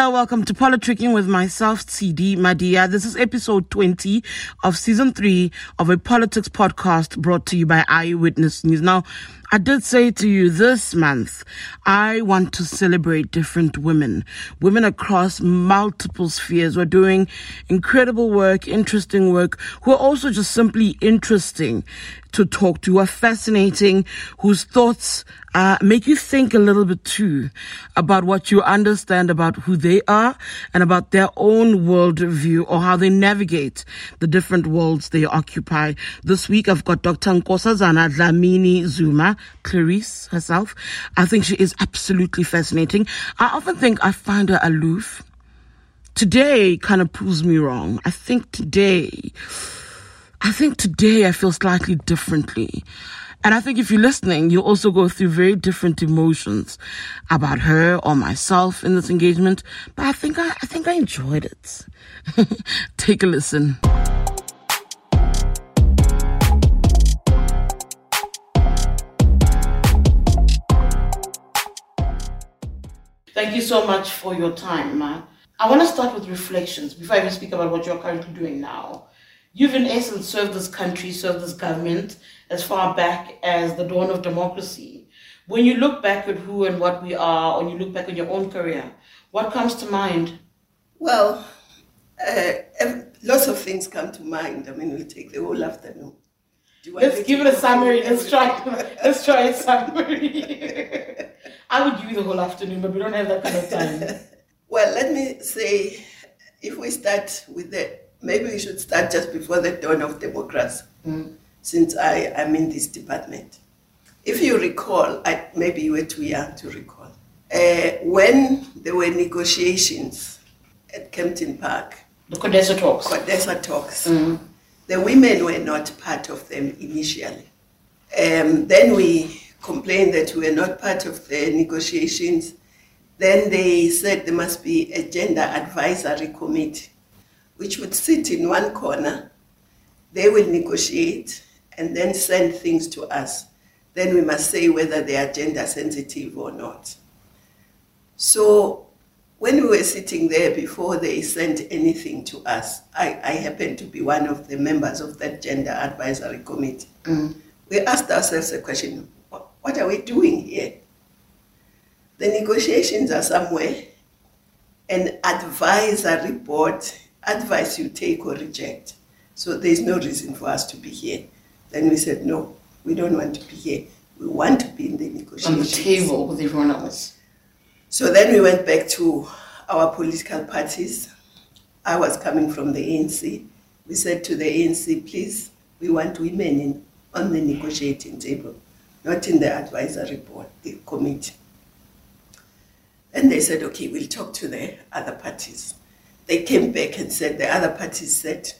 Hello, welcome to Politricking with myself, Tshidi Madia. This is episode 20 of season 3 of a politics podcast brought to you by Eyewitness News. Now, I did say to you this month, I want to celebrate different women across multiple spheres who are doing incredible work, interesting work, who are also just simply interesting to talk to, who are fascinating, whose thoughts make you think a little bit too about what you understand about who they are and about their own worldview or how they navigate the different worlds they occupy. This week, I've got Dr. Nkosazana Dlamini Zuma, Clarice herself. I think she is absolutely fascinating. I often think I find her aloof. Today kind of proves me wrong. I think today I feel slightly differently. And I think if you're listening, you'll also go through very different emotions about her or myself in this engagement. But I think I enjoyed it. Take a listen. Thank you so much for your time. I want to start with reflections before I even speak about what you're currently doing now. You've in essence served this country, served this government as far back as the dawn of democracy. When you look back at who and what we are, or you look back on your own career, what comes to mind? Well, lots of things come to mind. I mean, we'll take the whole afternoon. Let's give it a summary. Let's try a summary. I would give you the whole afternoon, but we don't have that kind of time. Well, let me say, if we start with maybe we should start just before the dawn of democracy, since I'm in this department. If you recall, maybe you were too young to recall, when there were negotiations at Kempton Park. The CODESA talks. The women were not part of them initially. Then we complained that we were not part of the negotiations. Then they said there must be a gender advisory committee, which would sit in one corner. They will negotiate and then send things to us. Then we must say whether they are gender sensitive or not. So when we were sitting there before they sent anything to us, I happened to be one of the members of that gender advisory committee. We asked ourselves the question, what are we doing here? The negotiations are somewhere. An advisory board advice you take or reject. So there's no reason for us to be here. Then we said, no, we don't want to be here. We want to be in the negotiations. On the table with everyone else. So then we went back to our political parties. I was coming from the ANC. We said to the ANC, please, we want women on the negotiating table, not in the advisory board, the committee. And they said, okay, we'll talk to the other parties. They came back and said, the other parties said,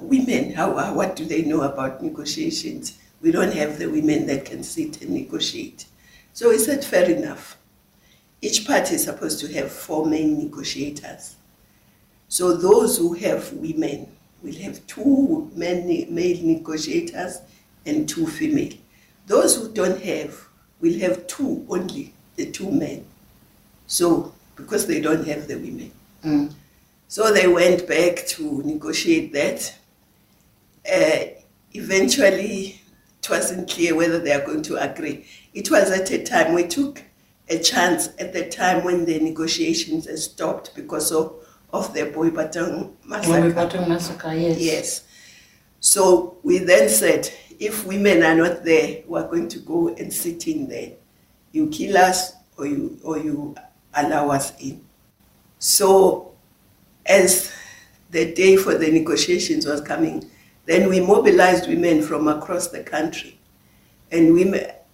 women, what do they know about negotiations? We don't have the women that can sit and negotiate. So we said, fair enough. Each party is supposed to have 4 main negotiators. So those who have women will have 2 male negotiators and 2 female. Those who don't have will have 2 only, the 2 men. So, because they don't have the women. So they went back to negotiate that. Eventually, it wasn't clear whether they are going to agree. It was at a time, we took a chance at the time when the negotiations had stopped because of the Boipatong massacre. Boipatong massacre, yes. Yes. So we then said, if women are not there, we are going to go and sit in there. You kill us or you allow us in. So, as the day for the negotiations was coming, then we mobilized women from across the country. And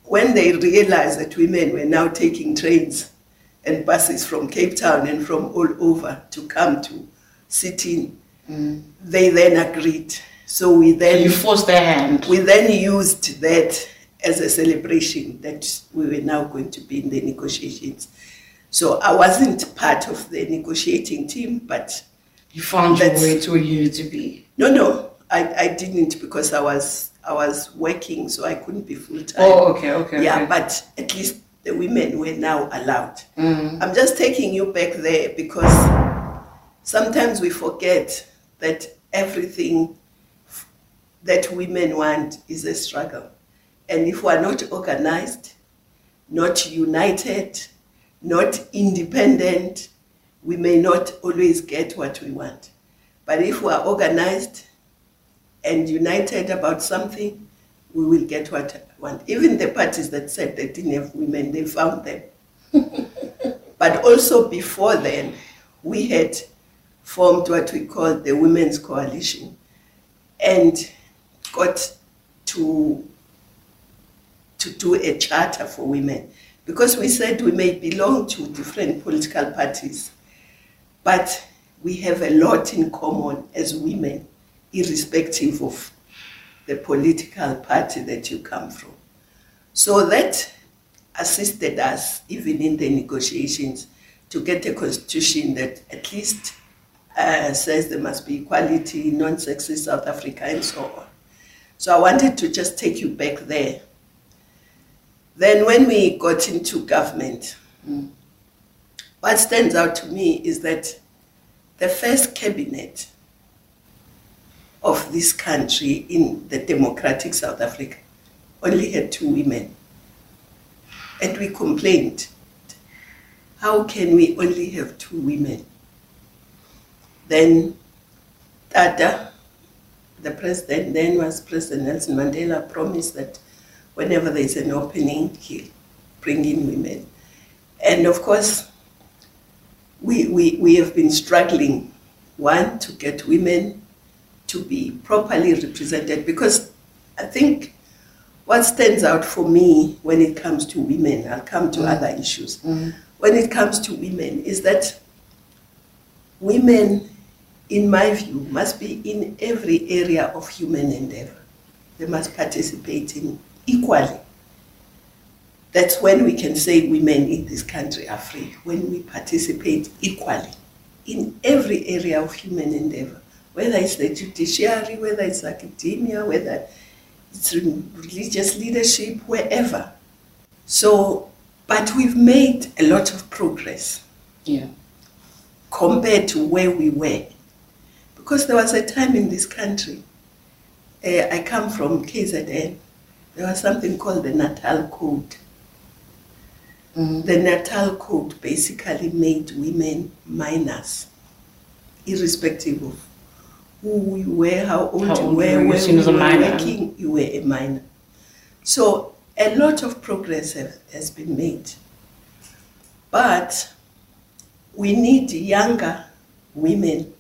when they realized that women were now taking trains and buses from Cape Town and from all over to come to sit in, they then agreed. So we then... You forced their hand. We then used that as a celebration that we were now going to be in the negotiations. So I wasn't part of the negotiating team, but... You found your way to where you needed to be? No, I didn't, because I was working, so I couldn't be full-time. Oh, okay. Yeah, okay. But at least the women were now allowed. Mm. I'm just taking you back there because sometimes we forget that everything that women want is a struggle. And if we're not organized, not united, not independent, we may not always get what we want. But if we're organized and united about something, we will get what we want. Even the parties that said they didn't have women, they found them. But also before then, we had formed what we called the Women's Coalition and got to do a charter for women, because we said we may belong to different political parties, but we have a lot in common as women, irrespective of the political party that you come from. So that assisted us even in the negotiations to get a constitution that at least says there must be equality, non-sexist South Africa, and so on. So I wanted to just take you back there. Then when we got into government, what stands out to me is that the first cabinet of this country in the democratic South Africa only had 2 women. And we complained, how can we only have 2 women? Then Tata, the president, then was President Nelson Mandela, promised that whenever there's an opening, he'll bring in women. And of course, we have been struggling, one, to get women to be properly represented, because I think what stands out for me when it comes to women, I'll come to other issues, when it comes to women is that women, in my view, must be in every area of human endeavor. They must participate in equally. That's when we can say women in this country are free, when we participate equally in every area of human endeavor, whether it's the judiciary, whether it's academia, whether it's religious leadership, wherever. So, but we've made a lot of progress compared to where we were. Because there was a time in this country, I come from KZN, there was something called the Natal Code. The Natal Code basically made women minors, irrespective of who we were, how old we were, where we were working, you were a minor. So a lot of progress has been made. But we need younger women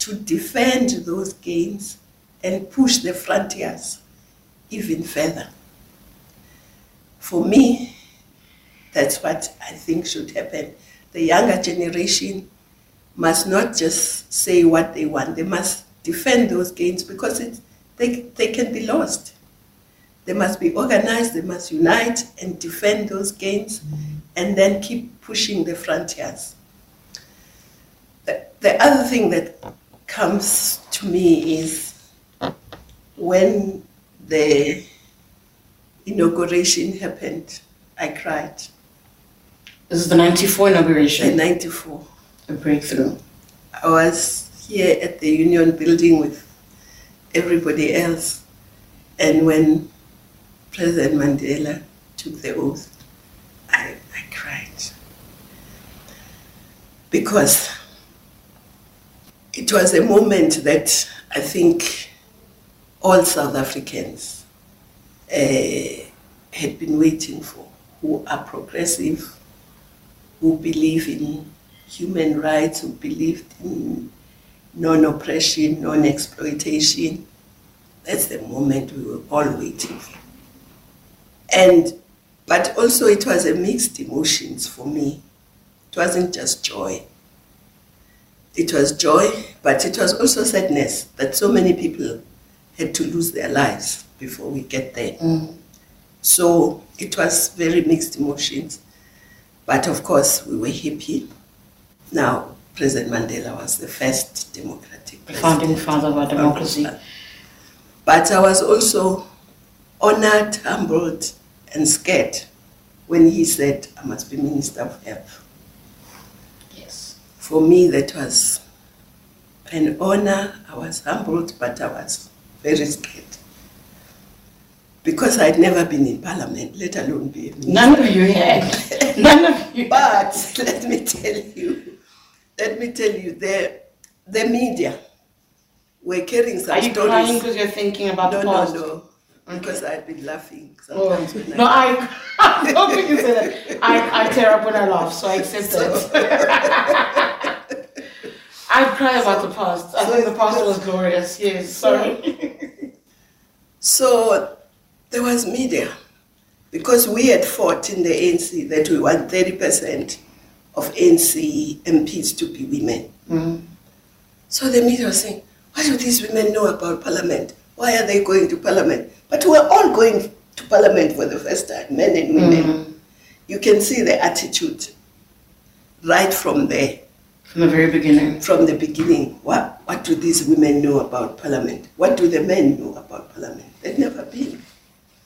to defend those gains and push the frontiers even further. For me, that's what I think should happen. The younger generation must not just say what they want, they must defend those gains, because they can be lost. They must be organized, they must unite and defend those gains, and then keep pushing the frontiers. The other thing that comes to me is when the inauguration happened, I cried. This is the 94 inauguration? The 94. A breakthrough. I was here at the Union Building with everybody else, and when President Mandela took the oath, I cried. Because it was a moment that I think all South Africans had been waiting for, who are progressive, who believe in human rights, who believed in non-oppression, non-exploitation. That's the moment we were all waiting for. But also it was a mixed emotions for me. It wasn't just joy. It was joy, but it was also sadness that so many people had to lose their lives before we get there. So it was very mixed emotions, but of course we were happy. Now President Mandela was the first democratic president, founding father of our democracy. But I was also honored, humbled, and scared when he said, I must be Minister of Health. Yes. For me, that was an honor. I was humbled, but I was very scared. Because I'd never been in Parliament, let alone be a minister. None of you had. None of you. But let me tell you, the media were carrying some stories. Are you crying because you're thinking about the past? No. Okay. Because I'd been laughing sometimes. Oh. No, I don't think you said that. I tear up when I laugh, so I accept that. I'd cry about the past. I think the past was glorious. Yes, sorry. So there was media, because we had fought in the ANC that we want 30% of ANC MPs to be women. Mm. So the media was saying, what do these women know about Parliament? Why are they going to Parliament? But we're all going to Parliament for the first time, men and women. Mm-hmm. You can see the attitude right from there. From the very beginning. From the beginning. What do these women know about Parliament? What do the men know about Parliament? They've never been.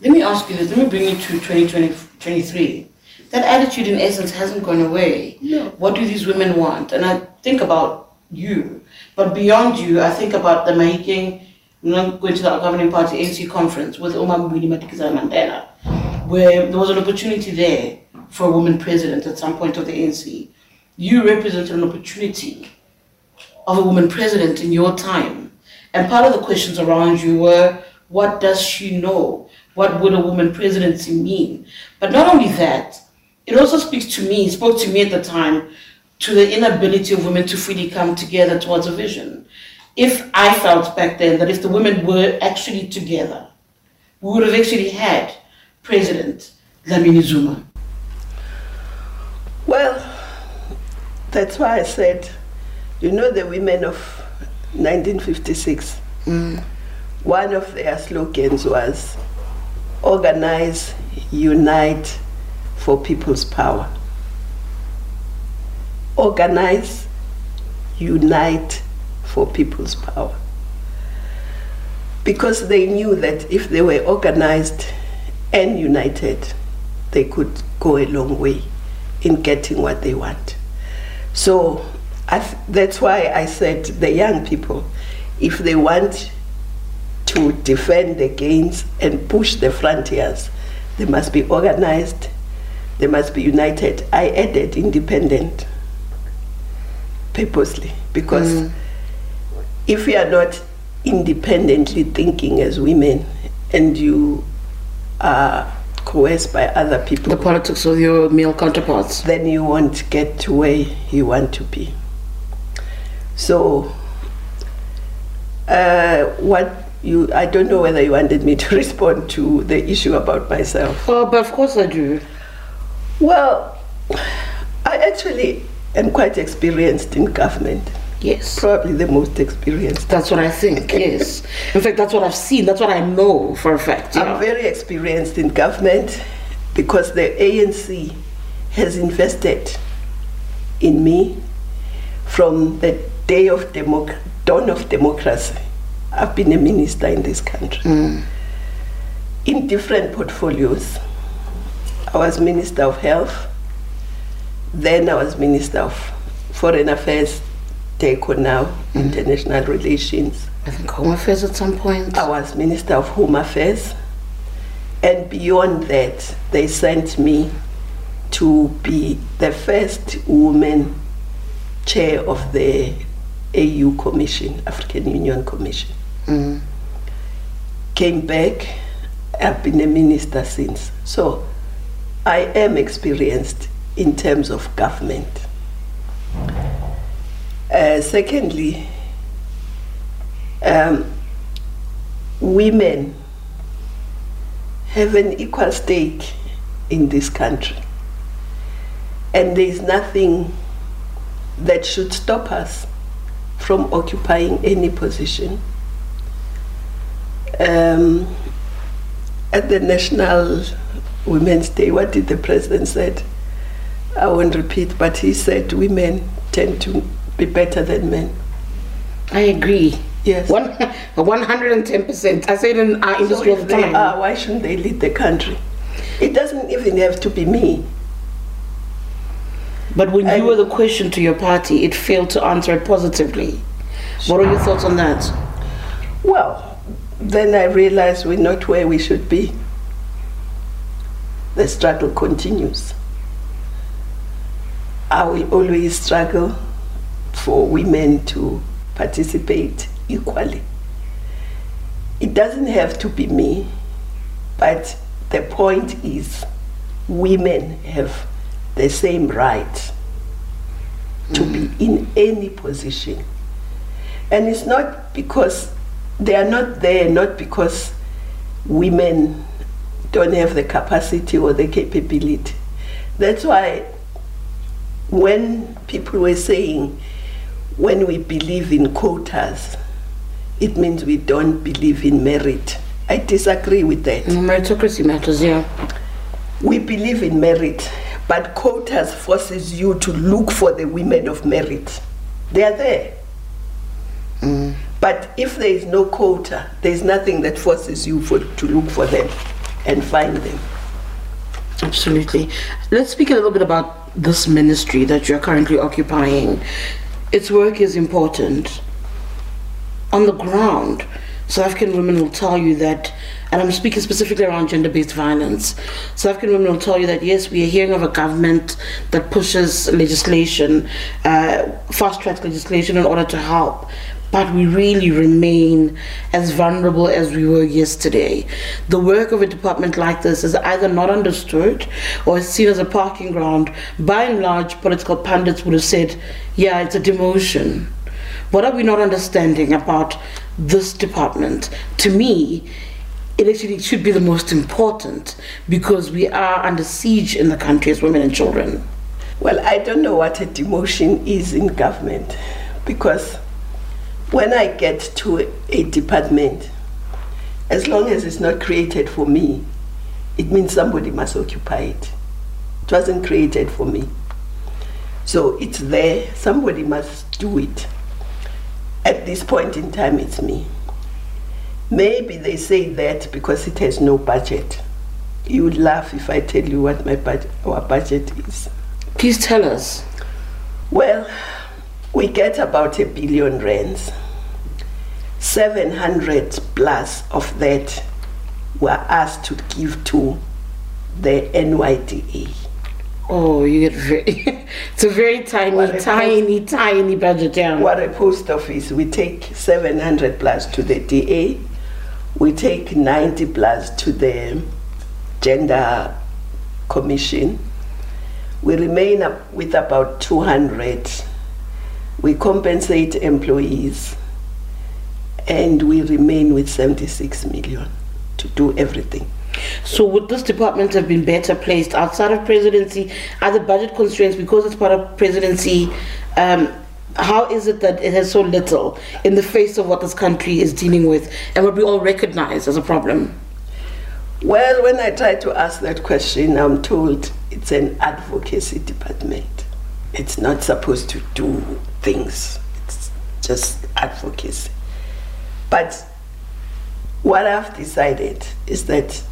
Let me ask you this. Let me bring you to 2023. That attitude, in essence, hasn't gone away. No. What do these women want? And I think about you. But beyond you, I think about the making. I'm not going to the governing party ANC conference with Winnie Madikizela-Mandela, where there was an opportunity there for a woman president at some point of the ANC. You represented an opportunity of a woman president in your time. And part of the questions around you were, what does she know? What would a woman presidency mean? But not only that, it also spoke to me at the time, to the inability of women to freely come together towards a vision. If I felt back then that if the women were actually together, we would have actually had President Dlamini Zuma. Well, that's why I said, the women of 1956, one of their slogans was, organize, unite for people's power. Organize, unite for people's power, because they knew that if they were organized and united, they could go a long way in getting what they want. So that's why I said the young people, if they want to defend the gains and push the frontiers, they must be organized, they must be united. I added independent purposely, because if you are not independently thinking as women and you are coerced by other people, the politics of your male counterparts, then you won't get to where you want to be. So, I don't know whether you wanted me to respond to the issue about myself. Oh, but of course I do. Well, I actually am quite experienced in government. Yes. Probably the most experienced. That's what I think, yes. In fact, that's what I've seen, that's what I know for a fact. I'm very experienced in government because the ANC has invested in me from the dawn of democracy. I've been a minister in this country. In different portfolios. I was Minister of Health, then I was Minister of Foreign Affairs, DIRCO now, International Relations. I think Home Affairs at some point. I was Minister of Home Affairs. And beyond that, they sent me to be the first woman chair of the AU Commission, African Union Commission. Came back, I've been a minister since. So I am experienced in terms of government. Secondly, women have an equal stake in this country, and there is nothing that should stop us from occupying any position. At the National Women's Day, what did the President said? I won't repeat, but he said women tend to be better than men. I agree. Yes. 110%. I say it in our industry of time. Why shouldn't they lead the country? It doesn't even have to be me. But when you were the question to your party, it failed to answer it positively. Sure. What are your thoughts on that? Well, then I realized we're not where we should be. The struggle continues. I will always struggle for women to participate equally. It doesn't have to be me, but the point is women have the same right to be in any position. And it's not because they are not there, not because women don't have the capacity or the capability. That's why when people were saying, when we believe in quotas, it means we don't believe in merit. I disagree with that. Meritocracy matters, yeah. We believe in merit, but quotas forces you to look for the women of merit. They are there. Mm. But if there is no quota, there is nothing that forces you to look for them and find them. Absolutely. Let's speak a little bit about this ministry that you're currently occupying. Its work is important. On the ground, South African women will tell you that, and I'm speaking specifically around gender-based violence, South African women will tell you that, yes, we are hearing of a government that pushes legislation, fast-track legislation in order to help, but we really remain as vulnerable as we were yesterday. The work of a department like this is either not understood or is seen as a parking ground. By and large, political pundits would have said, yeah, it's a demotion. What are we not understanding about this department? To me, it actually should be the most important because we are under siege in the country as women and children. Well, I don't know what a demotion is in government, because when I get to a department, as long as it's not created for me, it means somebody must occupy it. It wasn't created for me. So it's there, somebody must do it. At this point in time, it's me. Maybe they say that because it has no budget. You would laugh if I tell you what our budget is. Please tell us. Well, we get about R1 billion. 700 plus of that were asked to give to the NYDA. Oh, you get it's a very tiny budget. Yeah. What a post office. We take 700 plus to the DA. We take 90 plus to the Gender Commission. We remain up with about 200. We compensate employees, and we remain with 76 million to do everything. So would this department have been better placed outside of presidency? Are the budget constraints, because it's part of presidency, how is it that it has so little in the face of what this country is dealing with and what we all recognize as a problem? Well, when I try to ask that question, I'm told it's an advocacy department. It's not supposed to do things. It's just advocacy. But what I've decided is that,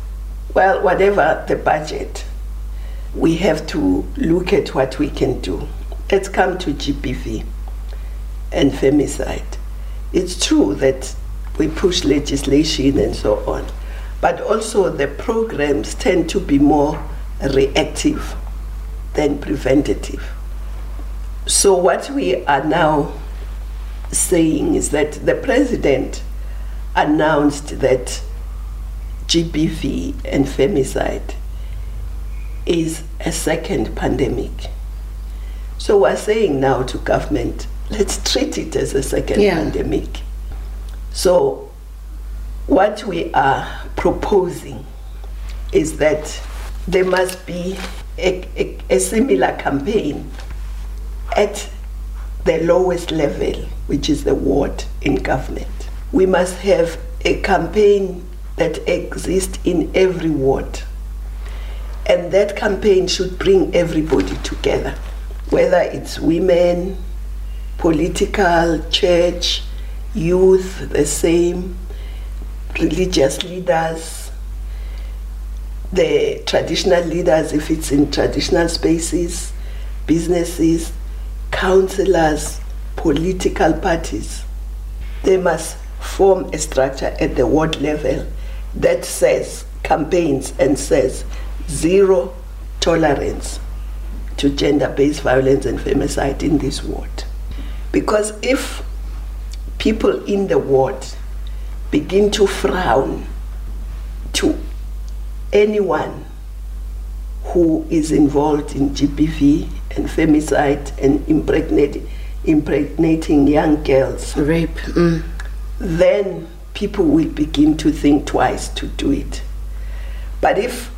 well, whatever the budget, we have to look at what we can do. Let's come to GBV and femicide. It's true that we push legislation and so on, but also the programs tend to be more reactive than preventative. So what we are now saying is that the president announced that GBV and femicide is a second pandemic. So we're saying now to government, let's treat it as a second pandemic. So what we are proposing is that there must be a similar campaign at the lowest level, which is the ward in government. We must have a campaign that exists in every ward. And that campaign should bring everybody together, whether it's women, political, church, youth, the same, religious leaders, the traditional leaders, if it's in traditional spaces, businesses, councillors, political parties, they must form a structure at the ward level that says, campaigns and says, zero tolerance to gender-based violence and femicide in this ward. Because if people in the ward begin to frown to anyone who is involved in GBV and femicide and impregnating young girls, rape, then people will begin to think twice to do it. But if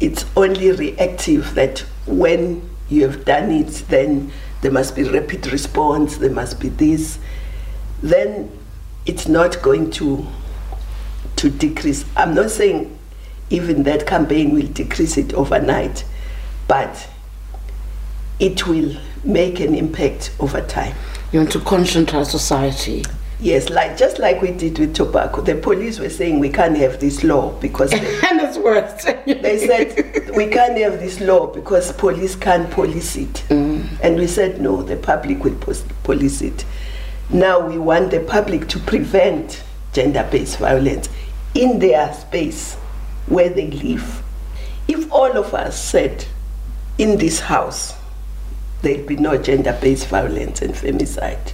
it's only reactive, that when you have done it, then there must be rapid response, there must be this, then it's not going to decrease. I'm not saying even that campaign will decrease it overnight, but it will make an impact over time. You want to conscientize society? Yes, just like we did with tobacco. The police were saying we can't have this law because... and it's worse. They said we can't have this law because police can't police it. And we said no, the public will police it. Now we want the public to prevent gender-based violence in their space where they live. If all of us said in this house there'd be no gender-based violence and femicide,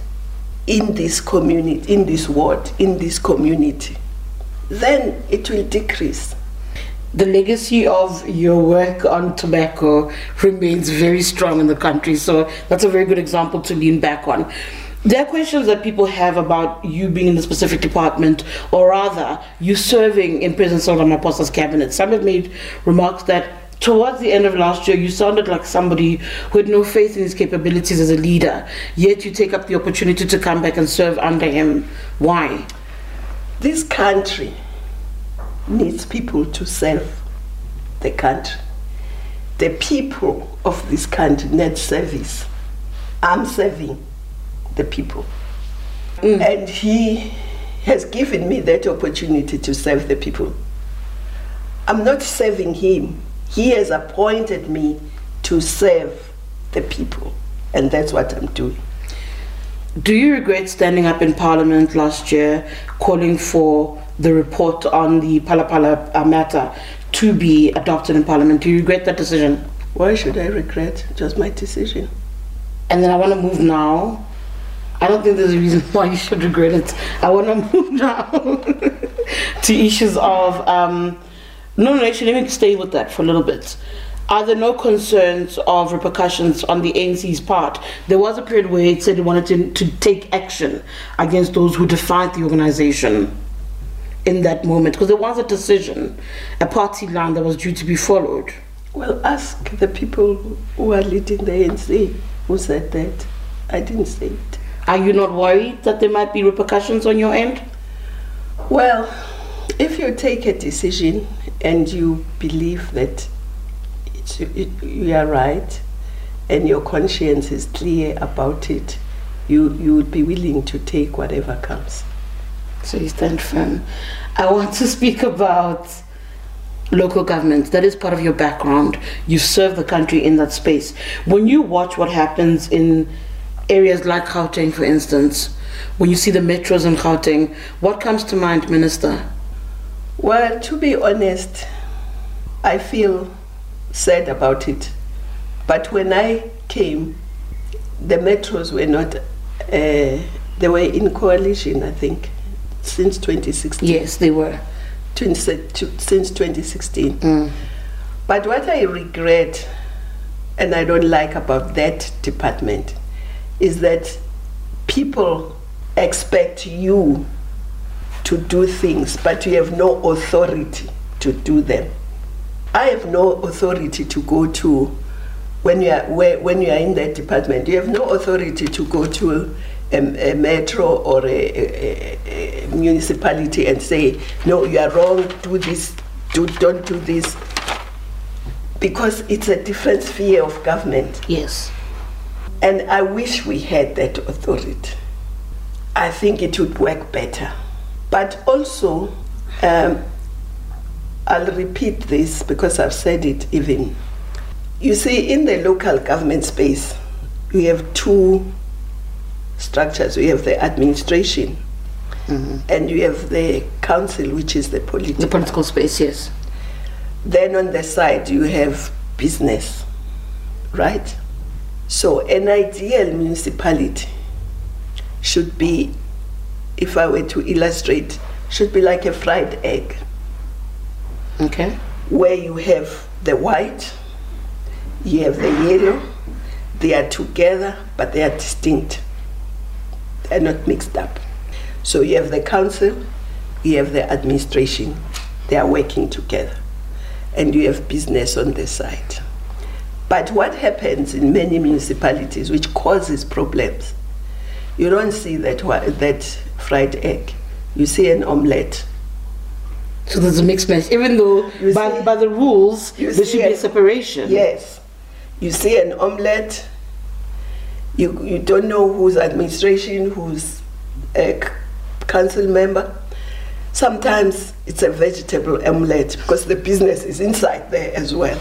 in this community, in this ward, in this community, then it will decrease. The legacy of your work on tobacco remains very strong in the country, so that's a very good example to lean back on. There are questions that people have about you being in the specific department, or rather, you serving in President Cyril Ramaphosa's cabinet. Some have made remarks that towards the end of last year, you sounded like somebody who had no faith in his capabilities as a leader, yet you take up the opportunity to come back and serve under him. Why? This country needs people to serve the country. The people of this country need service. I'm serving the people. And he has given me that opportunity to serve the people. I'm not serving him. He has appointed me to serve the people, and that's what I'm doing. Do you regret standing up in Parliament last year calling for the report on the Palapala matter to be adopted in Parliament? Do you regret that decision? Why should I regret? Just my decision. And then I want to move now. I don't think there's a reason why you should regret it. I want to move now to issues of... No, actually, let me stay with that for a little bit. Are there no concerns of repercussions on the ANC's part? There was a period where it said it wanted to take action against those who defied the organization in that moment, because there was a decision, a party line that was due to be followed. Well, ask the people who are leading the ANC who said that. I didn't say it. Are you not worried that there might be repercussions on your end? Well, if you take a decision and you believe that you are right and your conscience is clear about it, you would be willing to take whatever comes. So you stand firm. I want to speak about local government. That is part of your background. You serve the country in that space. When you watch what happens in areas like Gauteng, for instance, when you see the metros in Gauteng, what comes to mind, Minister? Well, to be honest, I feel sad about it. But when I came, the metros were not, they were in coalition, I think, since 2016. Yes, they were. Since 2016. But what I regret, and I don't like about that department, is that people expect you to do things, but you have no authority to do them. I have no authority to go to, when you are in that department, you have no authority to go to a metro or a municipality and say, no, you are wrong, do this, don't do this, because it's a different sphere of government. Yes. And I wish we had that authority. I think it would work better. But also, I'll repeat this because I've said it even. You see, in the local government space, we have two structures. We have the administration, mm-hmm. and you have the council, which is the political space, yes. Then on the side, you have business, right? So an ideal municipality should be, if I were to illustrate, should be like a fried egg. Okay. Where you have the white, you have the yellow, they are together, but they are distinct. They are not mixed up. So you have the council, you have the administration, they are working together. And you have business on the side. But what happens in many municipalities, which causes problems, you don't see that fried egg. You see an omelette. So there's a mixed match, even though by the rules, there should be a separation. Yes. You see an omelette, you don't know who's administration, who's a council member. Sometimes it's a vegetable omelette because the business is inside there as well.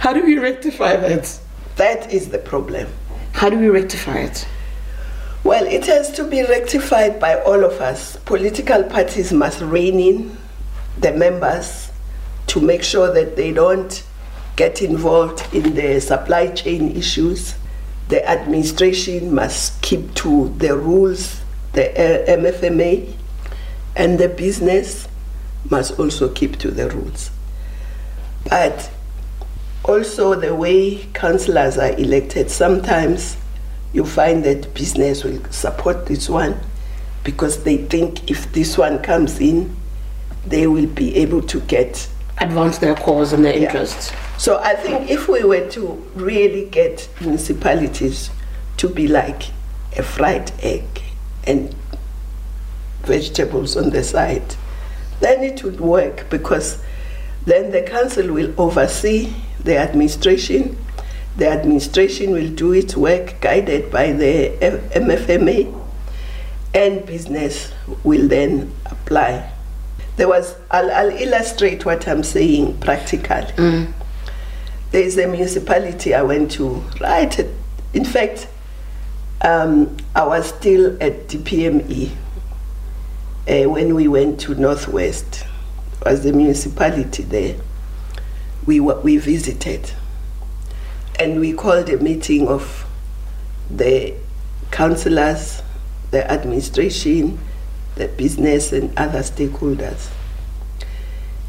How do we rectify that? That is the problem. How do we rectify it? Well, it has to be rectified by all of us. Political parties must rein in the members to make sure that they don't get involved in the supply chain issues. The administration must keep to the rules, the MFMA, and the business must also keep to the rules. But also the way councillors are elected, sometimes you find that business will support this one because they think if this one comes in, they will be able to advance their cause and their interests. So I think if we were to really get municipalities to be like a fried egg and vegetables on the side, then it would work, because then the council will oversee the administration. The administration will do its work guided by the MFMA, and business will then apply. I'll illustrate what I'm saying practically. Mm. There is a municipality I went to, right? In fact, I was still at DPME when we went to Northwest. It was the municipality there we visited. And we called a meeting of the councillors, the administration, the business, and other stakeholders.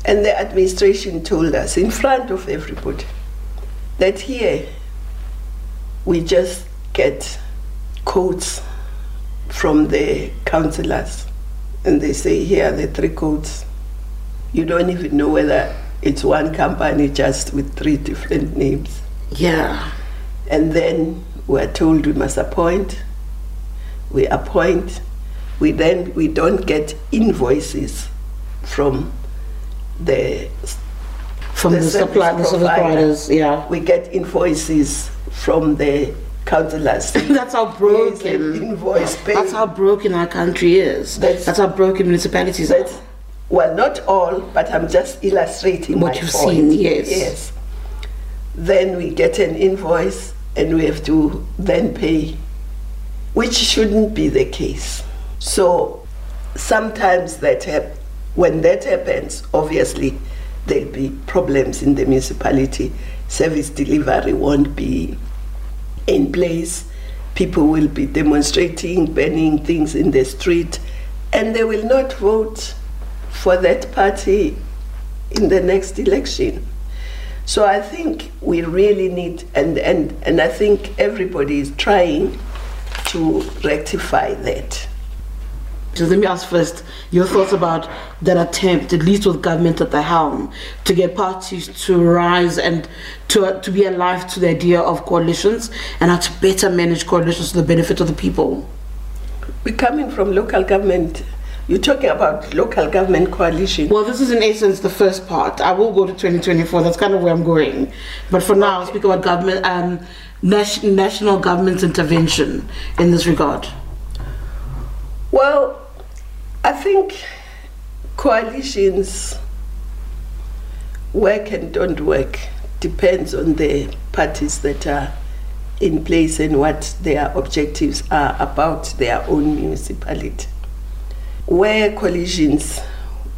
And the administration told us in front of everybody that here we just get codes from the councillors. And they say, here are the three codes. You don't even know whether it's one company just with three different names. Yeah. And then we're told we must appoint. We appoint. We don't get invoices from the suppliers, providers. Yeah. We get invoices from the councillors. That's how broken That's how broken our country is. That's how broken municipalities are. Well, not all, but I'm just illustrating what you've seen. Yes. Then we get an invoice and we have to then pay, which shouldn't be the case. So sometimes when that happens, obviously there'll be problems in the municipality. Service delivery won't be in place. People will be demonstrating, burning things in the street, and they will not vote for that party in the next election. So I think we really need, and I think everybody is trying to rectify that. So let me ask first your thoughts about that attempt, at least with government at the helm, to get parties to rise and to be alive to the idea of coalitions and how to better manage coalitions to the benefit of the people. We're coming from local government. You're talking about local government coalition. Well, this is in essence the first part. I will go to 2024. That's kind of where I'm going. But for now, I'll speak about government, national government's intervention in this regard. Well, I think coalitions work and don't work depends on the parties that are in place and what their objectives are about their own municipality. Where coalitions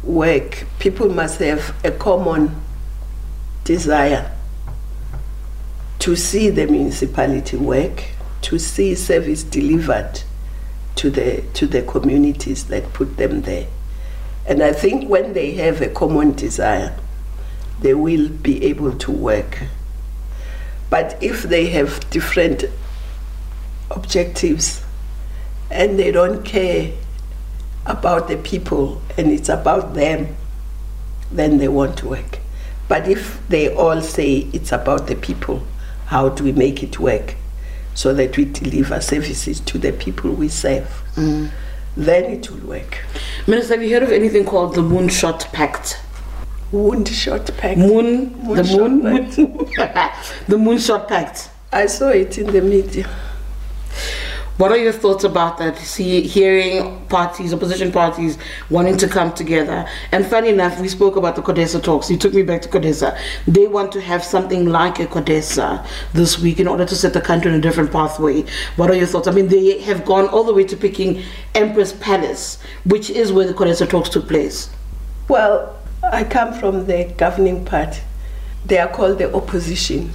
work, people must have a common desire to see the municipality work, to see service delivered to the communities that put them there. And I think when they have a common desire, they will be able to work. But if they have different objectives and they don't care about the people and it's about them, then they won't work. But if they all say it's about the people, how do we make it work so that we deliver services to the people we serve? Mm. Then it will work. Minister, have you heard of anything called the Moonshot Pact? Moonshot Pact. The Moonshot Pact. I saw it in the media. What are your thoughts about that? Hearing parties, opposition parties, wanting to come together. And funny enough, we spoke about the CODESA talks. You took me back to CODESA. They want to have something like a CODESA this week in order to set the country on a different pathway. What are your thoughts? I mean, they have gone all the way to picking Empress Palace, which is where the CODESA talks took place. Well, I come from the governing party. They are called the opposition.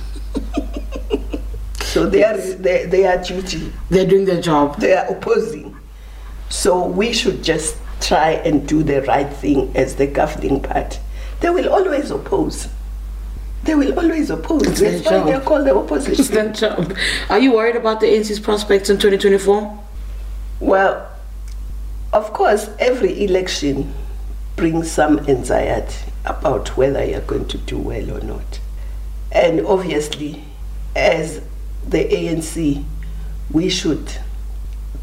So they are duty. They're doing their job. They are opposing. So we should just try and do the right thing as the governing party. They will always oppose. They will always oppose. It's That's why they're called the opposition. It's their job. Are you worried about the ANC's prospects in 2024? Well, of course, every election brings some anxiety about whether you're going to do well or not. And obviously, as the ANC, we should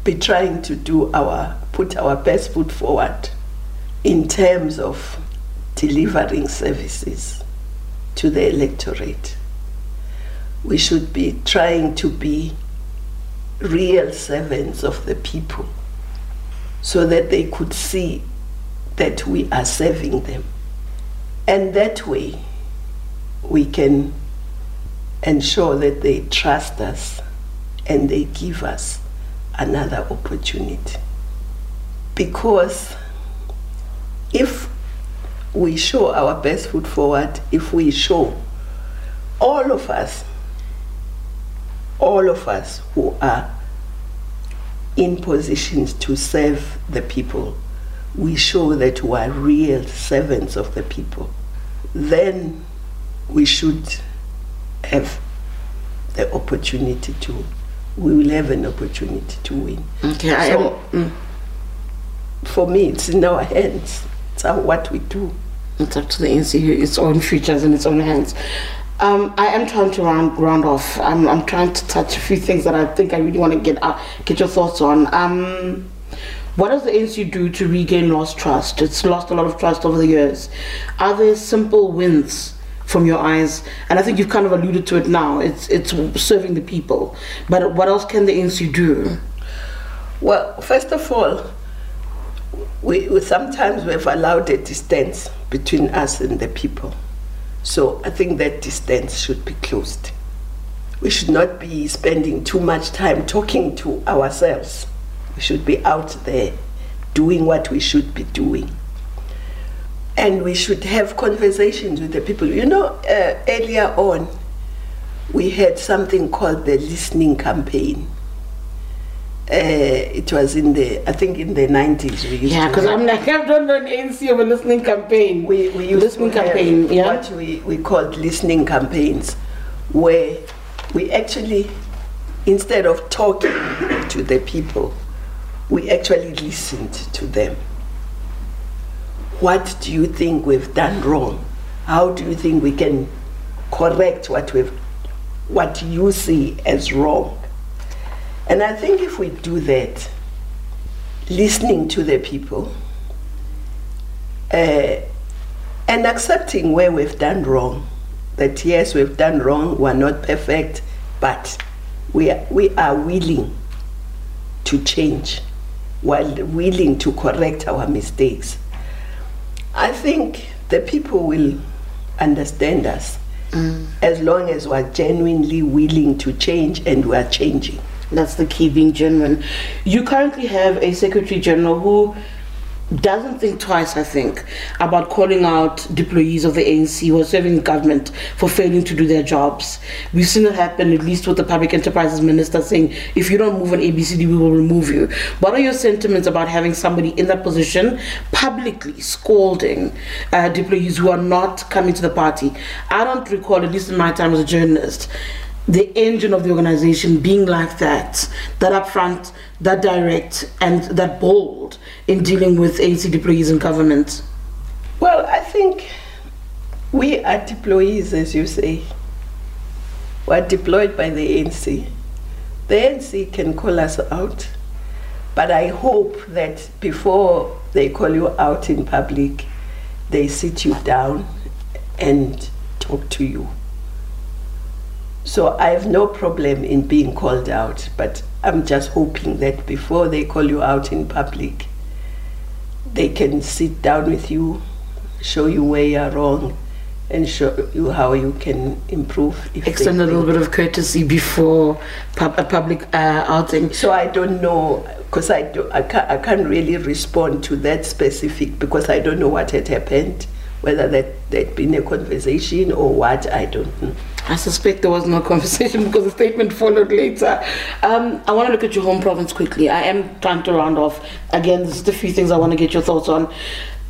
be trying to put our best foot forward in terms of delivering services to the electorate. We should be trying to be real servants of the people so that they could see that we are serving them. And that way we can ensure that they trust us and they give us another opportunity. Because if we show our best foot forward, if we show all of us who are in positions to serve the people, we show that we are real servants of the people, then we should have the opportunity to, we will have an opportunity to win. Okay, for me, it's in our hands. It's what we do. It's up to the NCU, its own futures in its own hands. I am trying to round off. I'm trying to touch a few things that I think I really want to get your thoughts on. What does the ANC do to regain lost trust? It's lost a lot of trust over the years. Are there simple wins from your eyes? And I think you've kind of alluded to it now. It's serving the people. But what else can the ANC do? Well, first of all, we sometimes we've allowed a distance between us and the people. So I think that distance should be closed. We should not be spending too much time talking to ourselves. We should be out there doing what we should be doing. And we should have conversations with the people. You know, earlier on, we had something called the listening campaign. It was in the 90s. We used to because I'm like, I've done an ANC of a listening campaign. We used listening to campaign, have what we called listening campaigns, where we actually, instead of talking to the people, we actually listened to them. What do you think we've done wrong? How do you think we can correct what you see as wrong? And I think if we do that, listening to the people and accepting where we've done wrong, that yes, we've done wrong, we're not perfect, but we are willing to change, while willing to correct our mistakes. I think the people will understand us, as long as we're genuinely willing to change, and we are changing. That's the key, being genuine. You currently have a Secretary General who doesn't think twice, I think, about calling out deployees of the ANC who are serving government for failing to do their jobs. We've seen it happen, at least with the Public Enterprises Minister saying, if you don't move on ABCD, we will remove you. What are your sentiments about having somebody in that position publicly scolding deployees who are not coming to the party? I don't recall, at least in my time as a journalist, the engine of the organization being like that, that upfront, that direct, and that bold in dealing with ANC deployees in government? Well, I think we are deployees, as you say. We are deployed by the ANC. The ANC can call us out, but I hope that before they call you out in public, they sit you down and talk to you. So I have no problem in being called out, but I'm just hoping that before they call you out in public, they can sit down with you, show you where you are wrong, and show you how you can improve. Extend a little bit of courtesy before a public outing. So I don't know, because I can't really respond to that specific, because I don't know what had happened, whether there'd been a conversation or what, I don't know. I suspect there was no conversation because the statement followed later. I want to look at your home province quickly. I am trying to round off. Again, there's just a few things I want to get your thoughts on.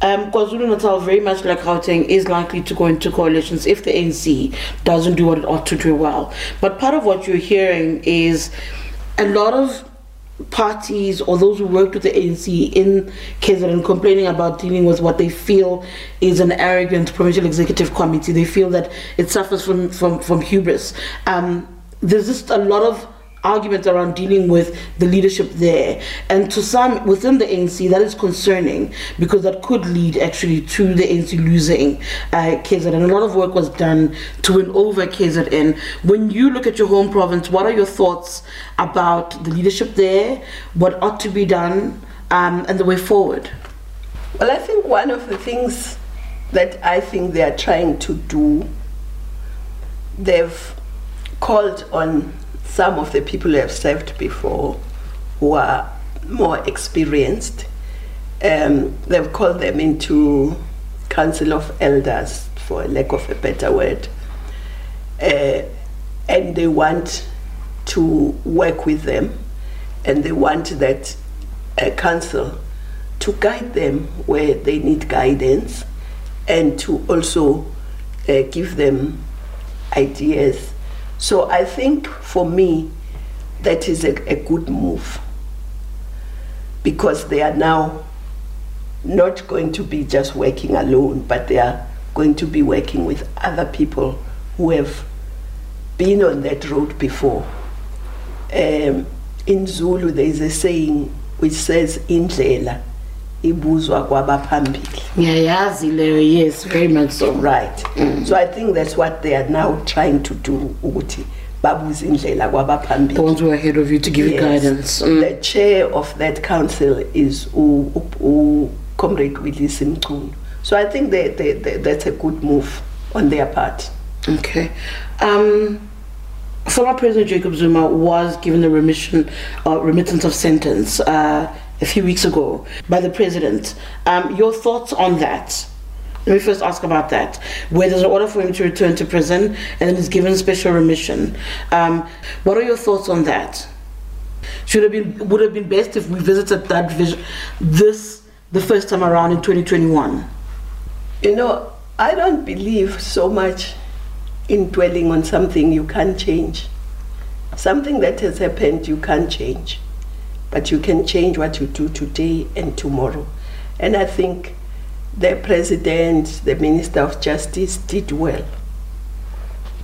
KwaZulu-Natal, very much like Gauteng, is likely to go into coalitions if the ANC doesn't do what it ought to do well. But part of what you're hearing is a lot of parties or those who worked with the ANC in KZN complaining about dealing with what they feel is an arrogant provincial executive committee. They feel that it suffers from hubris. There's just a lot of arguments around dealing with the leadership there, and to some within the ANC that is concerning, because that could lead actually to the ANC losing KZN. A lot of work was done to win over KZN. When you look at your home province, what are your thoughts about the leadership there, what ought to be done, and the way forward? Well, I think one of the things that I think they are trying to do, they've called on some of the people who have served before, who are more experienced. They've called them into Council of Elders, for lack of a better word, and they want to work with them, and they want that council to guide them where they need guidance, and to also give them ideas. So I think, for me, that is a good move, because they are now not going to be just working alone, but they are going to be working with other people who have been on that road before. In Zulu, there is a saying which says, Indlela ibuzwa kwabaphambili. Ngiyayazi leyo, yes, very much so. Right. So I think that's what they are now trying to do, ukuthi babuze indlela kwabaphambili. The ones who are ahead of you to give you guidance. The chair of that council is Comrade Weli Simcuno. So I think that's a good move on their part. Okay. Former President Jacob Zuma was given a remittance of sentence a few weeks ago by the president. Your thoughts on that? Let me first ask about that, where there's an order for him to return to prison and then he's given special remission. What are your thoughts on that? Would have been best if we visited that vision the first time around in 2021? You know, I don't believe so much in dwelling on something you can't change. Something that has happened you can't change, but you can change what you do today and tomorrow. And I think the president, the Minister of Justice did well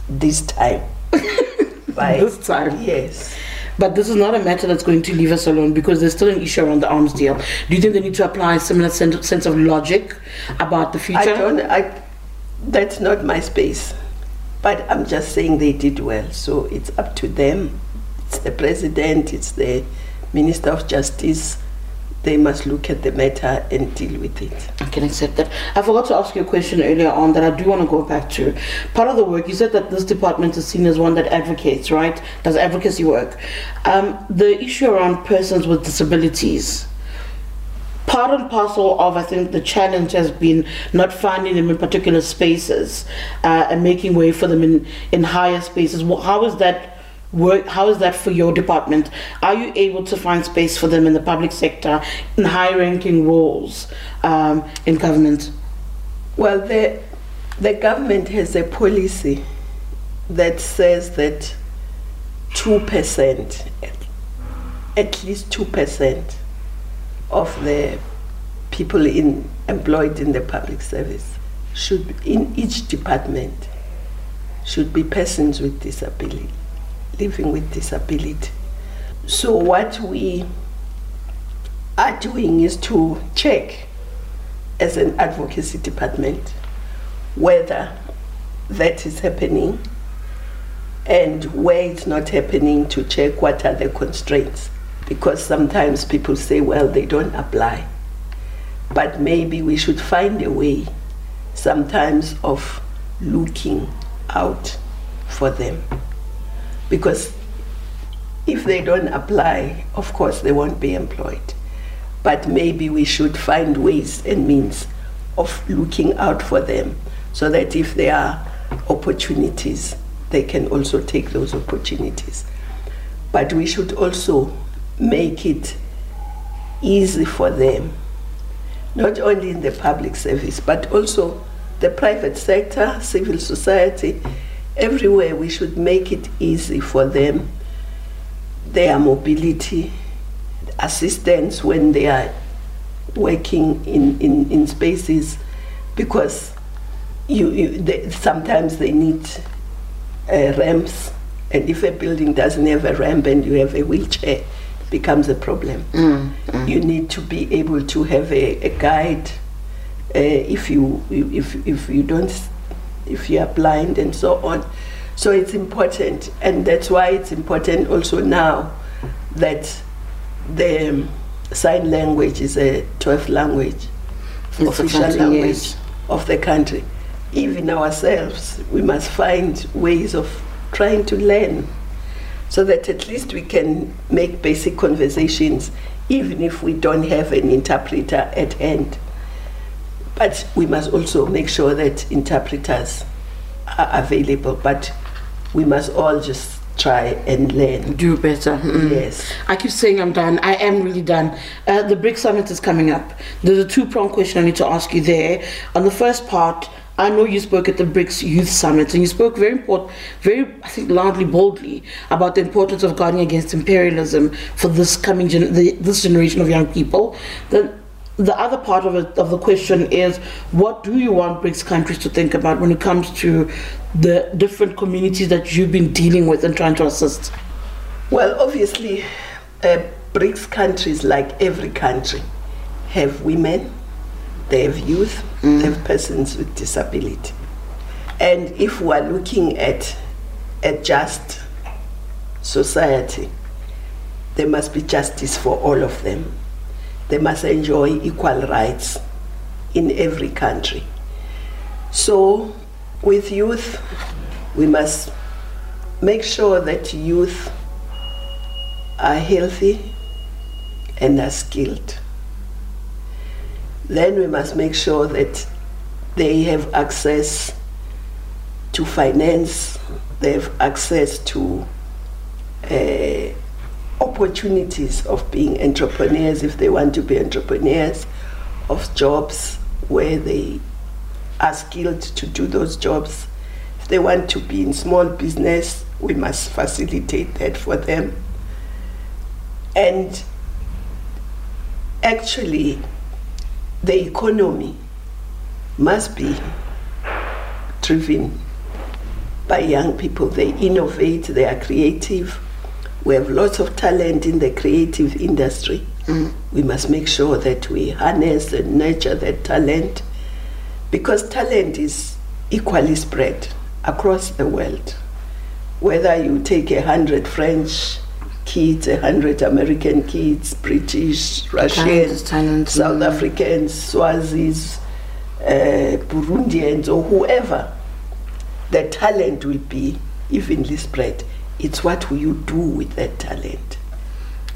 this time. This time? Yes. But this is not a matter that's going to leave us alone, because there's still an issue around the arms deal. Do you think they need to apply a similar sense of logic about the future? That's not my space. But I'm just saying they did well, so it's up to them. It's the president, it's the Minister of Justice, they must look at the matter and deal with it. I can accept that. I forgot to ask you a question earlier on that I do want to go back to. Part of the work, you said that this department is seen as one that advocates, right? Does advocacy work? The issue around persons with disabilities, part and parcel of, I think, the challenge has been not finding them in particular spaces and making way for them in higher spaces. How is that work? How is that for your department? Are you able to find space for them in the public sector, in high-ranking roles in government? Well, the government has a policy that says that 2%, at least 2% of the people employed in the public service should, in each department, should be persons with disability. Living with disability. So what we are doing is to check as an advocacy department whether that is happening, and where it's not happening, to check what are the constraints, because sometimes people say, well, they don't apply, but maybe we should find a way sometimes of looking out for them. Because if they don't apply, of course they won't be employed. But maybe we should find ways and means of looking out for them, so that if there are opportunities, they can also take those opportunities. But we should also make it easy for them, not only in the public service, but also the private sector, civil society. Everywhere we should make it easy for them, their mobility, assistance when they are working in spaces, because sometimes they need ramps, and if a building doesn't have a ramp and you have a wheelchair, it becomes a problem. You need to be able to have a guide if you are blind and so on. So it's important, and that's why it's important also now that the sign language is a 12th language, official language of the country. Even ourselves, we must find ways of trying to learn, so that at least we can make basic conversations, even if we don't have an interpreter at hand. But we must also make sure that interpreters are available, but we must all just try and learn. Do better. Yes. I keep saying I'm done. I am really done. The BRICS Summit is coming up. There's a two-pronged question I need to ask you there. On the first part, I know you spoke at the BRICS Youth Summit, and you spoke very, I think, loudly, boldly about the importance of guarding against imperialism for this coming this generation of young people. The other part of the question is, what do you want BRICS countries to think about when it comes to the different communities that you've been dealing with and trying to assist? Well, obviously, BRICS countries, like every country, have women, they have youth, they have persons with disability. And if we are looking at a just society, there must be justice for all of them. They must enjoy equal rights in every country. So with youth, we must make sure that youth are healthy and are skilled. Then we must make sure that they have access to finance, they have access to opportunities of being entrepreneurs if they want to be entrepreneurs, of jobs where they are skilled to do those jobs. If they want to be in small business, we must facilitate that for them. And actually, the economy must be driven by young people. They innovate, they are creative. We have lots of talent in the creative industry. We must make sure that we harness and nurture that talent, because talent is equally spread across the world. Whether you take 100 French kids, 100 American kids, British, Russian, South Africans, Swazis, Burundians, or whoever. The talent will be evenly spread. It's what you do with that talent,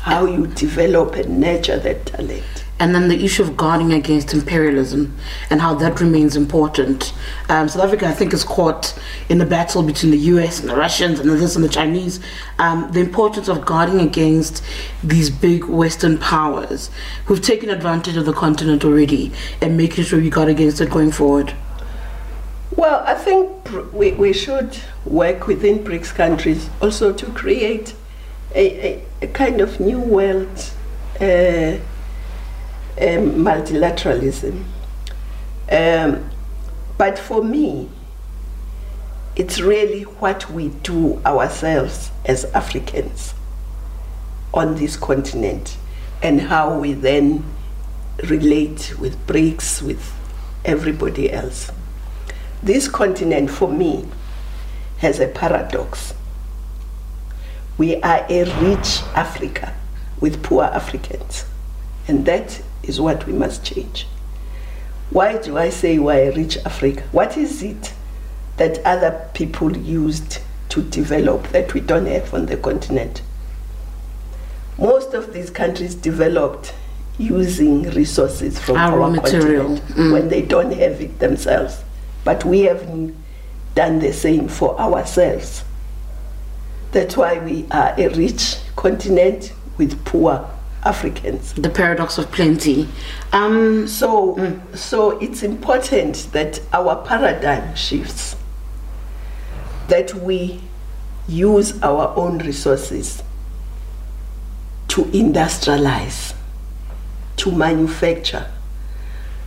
how you develop and nurture that talent. And then the issue of guarding against imperialism and how that remains important. South Africa, I think, is caught in the battle between the US and the Russians and this and the Chinese. The importance of guarding against these big Western powers who've taken advantage of the continent already and making sure we guard against it going forward. Well, I think we should work within BRICS countries also to create a kind of new world multilateralism, but for me it's really what we do ourselves as Africans on this continent and how we then relate with BRICS, with everybody else. This continent for me has a paradox. We are a rich Africa with poor Africans, and that is what we must change. Why do I say we're a rich Africa? What is it that other people used to develop that we don't have on the continent? Most of these countries developed using resources from our continent when they don't have it themselves. But we haven't done the same for ourselves. That's why we are a rich continent with poor Africans. The paradox of plenty. So it's important that our paradigm shifts, that we use our own resources to industrialize, to manufacture,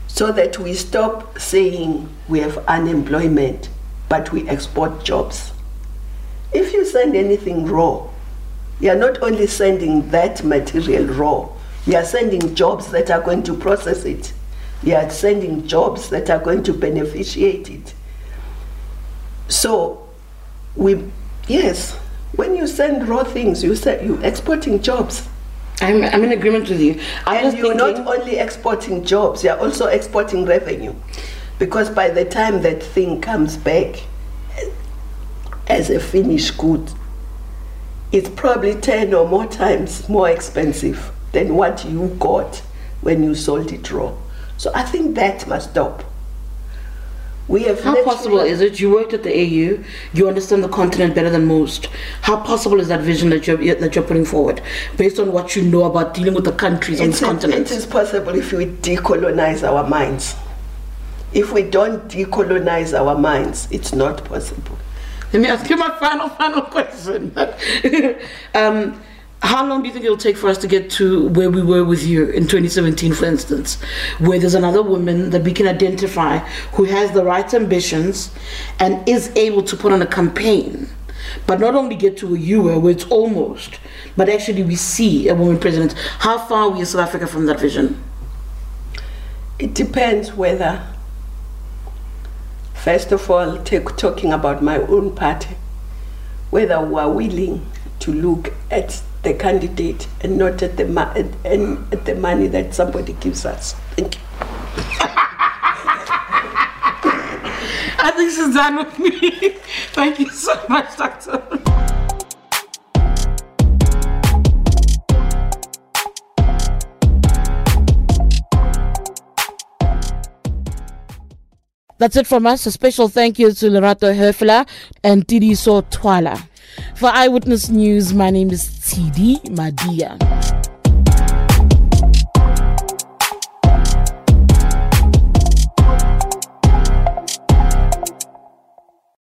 so that we stop saying we have unemployment, but we export jobs. If you send anything raw, you are not only sending that material raw, you are sending jobs that are going to process it. You are sending jobs that are going to beneficiate it. So, when you send raw things, you're exporting jobs. I'm in agreement with you. You're not only exporting jobs, you're also exporting revenue. Because by the time that thing comes back as a finished good, it's probably 10 or more times more expensive than what you got when you sold it raw. So I think that must stop. How possible is it? You worked at the AU, you understand the continent better than most. How possible is that vision that you're putting forward based on what you know about dealing with the countries on this continent? It is possible if we decolonize our minds. If we don't decolonize our minds, it's not possible. Let me ask you my final question. How long do you think it'll take for us to get to where we were with you in 2017, for instance, where there's another woman that we can identify who has the right ambitions and is able to put on a campaign, but not only get to where you were, where it's almost, but actually we see a woman president? How far are we in South Africa from that vision? It depends whether, first of all, talking about my own party, whether we are willing to look at the candidate and not at at the money that somebody gives us. Thank you. I think she's done with me. Thank you so much, Doctor. That's it from us. A special thank you to Lerato Herfler and Tidiso Twala. For Eyewitness News, my name is Tshidi Madia.